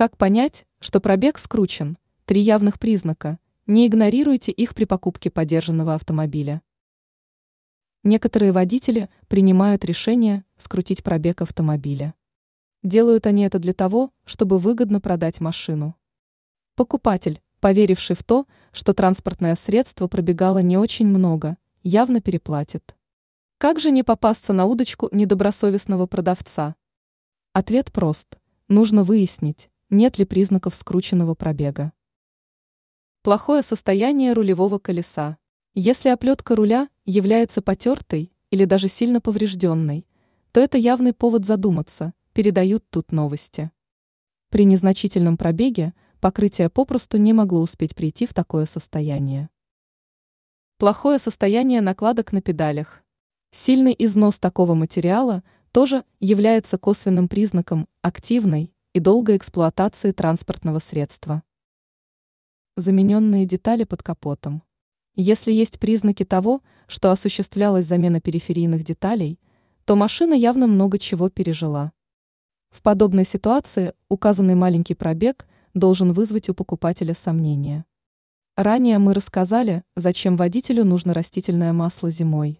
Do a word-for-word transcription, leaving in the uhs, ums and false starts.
Как понять, что пробег скручен? Три явных признака. Не игнорируйте их при покупке подержанного автомобиля. Некоторые водители принимают решение скрутить пробег автомобиля. Делают они это для того, чтобы выгодно продать машину. Покупатель, поверивший в то, что транспортное средство пробегало не очень много, явно переплатит. Как же не попасться на удочку недобросовестного продавца? Ответ прост. Нужно выяснить, нет ли признаков скрученного пробега. Плохое состояние рулевого колеса. Если оплетка руля является потертой или даже сильно поврежденной, то это явный повод задуматься, передают тут новости. При незначительном пробеге покрытие попросту не могло успеть прийти в такое состояние. Плохое состояние накладок на педалях. Сильный износ такого материала тоже является косвенным признаком активной и долгой эксплуатации транспортного средства. Замененные детали под капотом. Если есть признаки того, что осуществлялась замена периферийных деталей, то машина явно много чего пережила. В подобной ситуации указанный маленький пробег должен вызвать у покупателя сомнения. Ранее мы рассказали, зачем водителю нужно растительное масло зимой.